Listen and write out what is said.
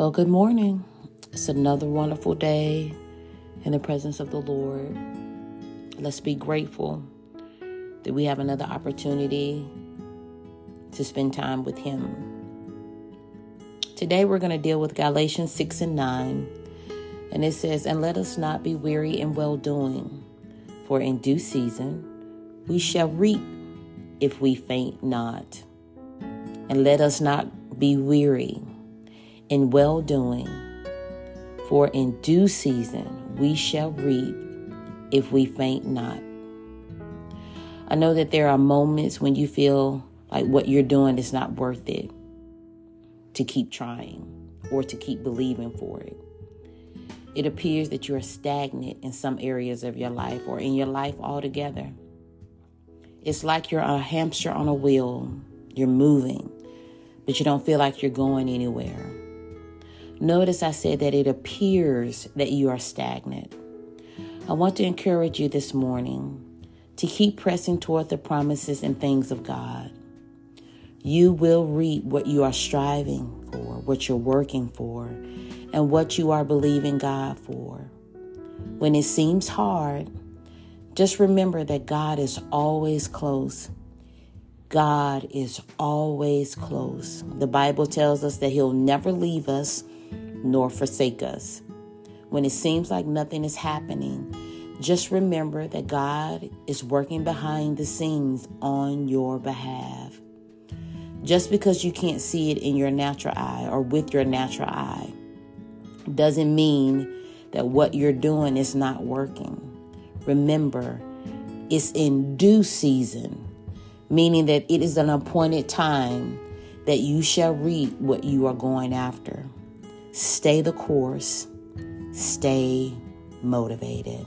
Well, good morning. It's another wonderful day in the presence of the Lord. Let's be grateful that we have another opportunity to spend time with Him. Today we're going to deal with Galatians 6 and 9. And it says, "And let us not be weary in well-doing, for in due season we shall reap if we faint not. And let us not be weary in well-doing, for in due season we shall reap if we faint not." I know that there are moments when you feel like what you're doing is not worth it to keep trying or to keep believing for it. It appears that you are stagnant in some areas of your life or in your life altogether. It's like you're a hamster on a wheel. You're moving, but you don't feel like you're going anywhere. Notice I said that it appears that you are stagnant. I want to encourage you this morning to keep pressing toward the promises and things of God. You will reap what you are striving for, what you're working for, and what you are believing God for. When it seems hard, just remember that God is always close. God is always close. The Bible tells us that He'll never leave us nor forsake us. When it seems like nothing is happening, just remember that God is working behind the scenes on your behalf. Just because you can't see it in your natural eye or with your natural eye doesn't mean that what you're doing is not working. Remember, it's in due season, meaning that it is an appointed time that you shall reap what you are going after. Stay the course. Stay motivated.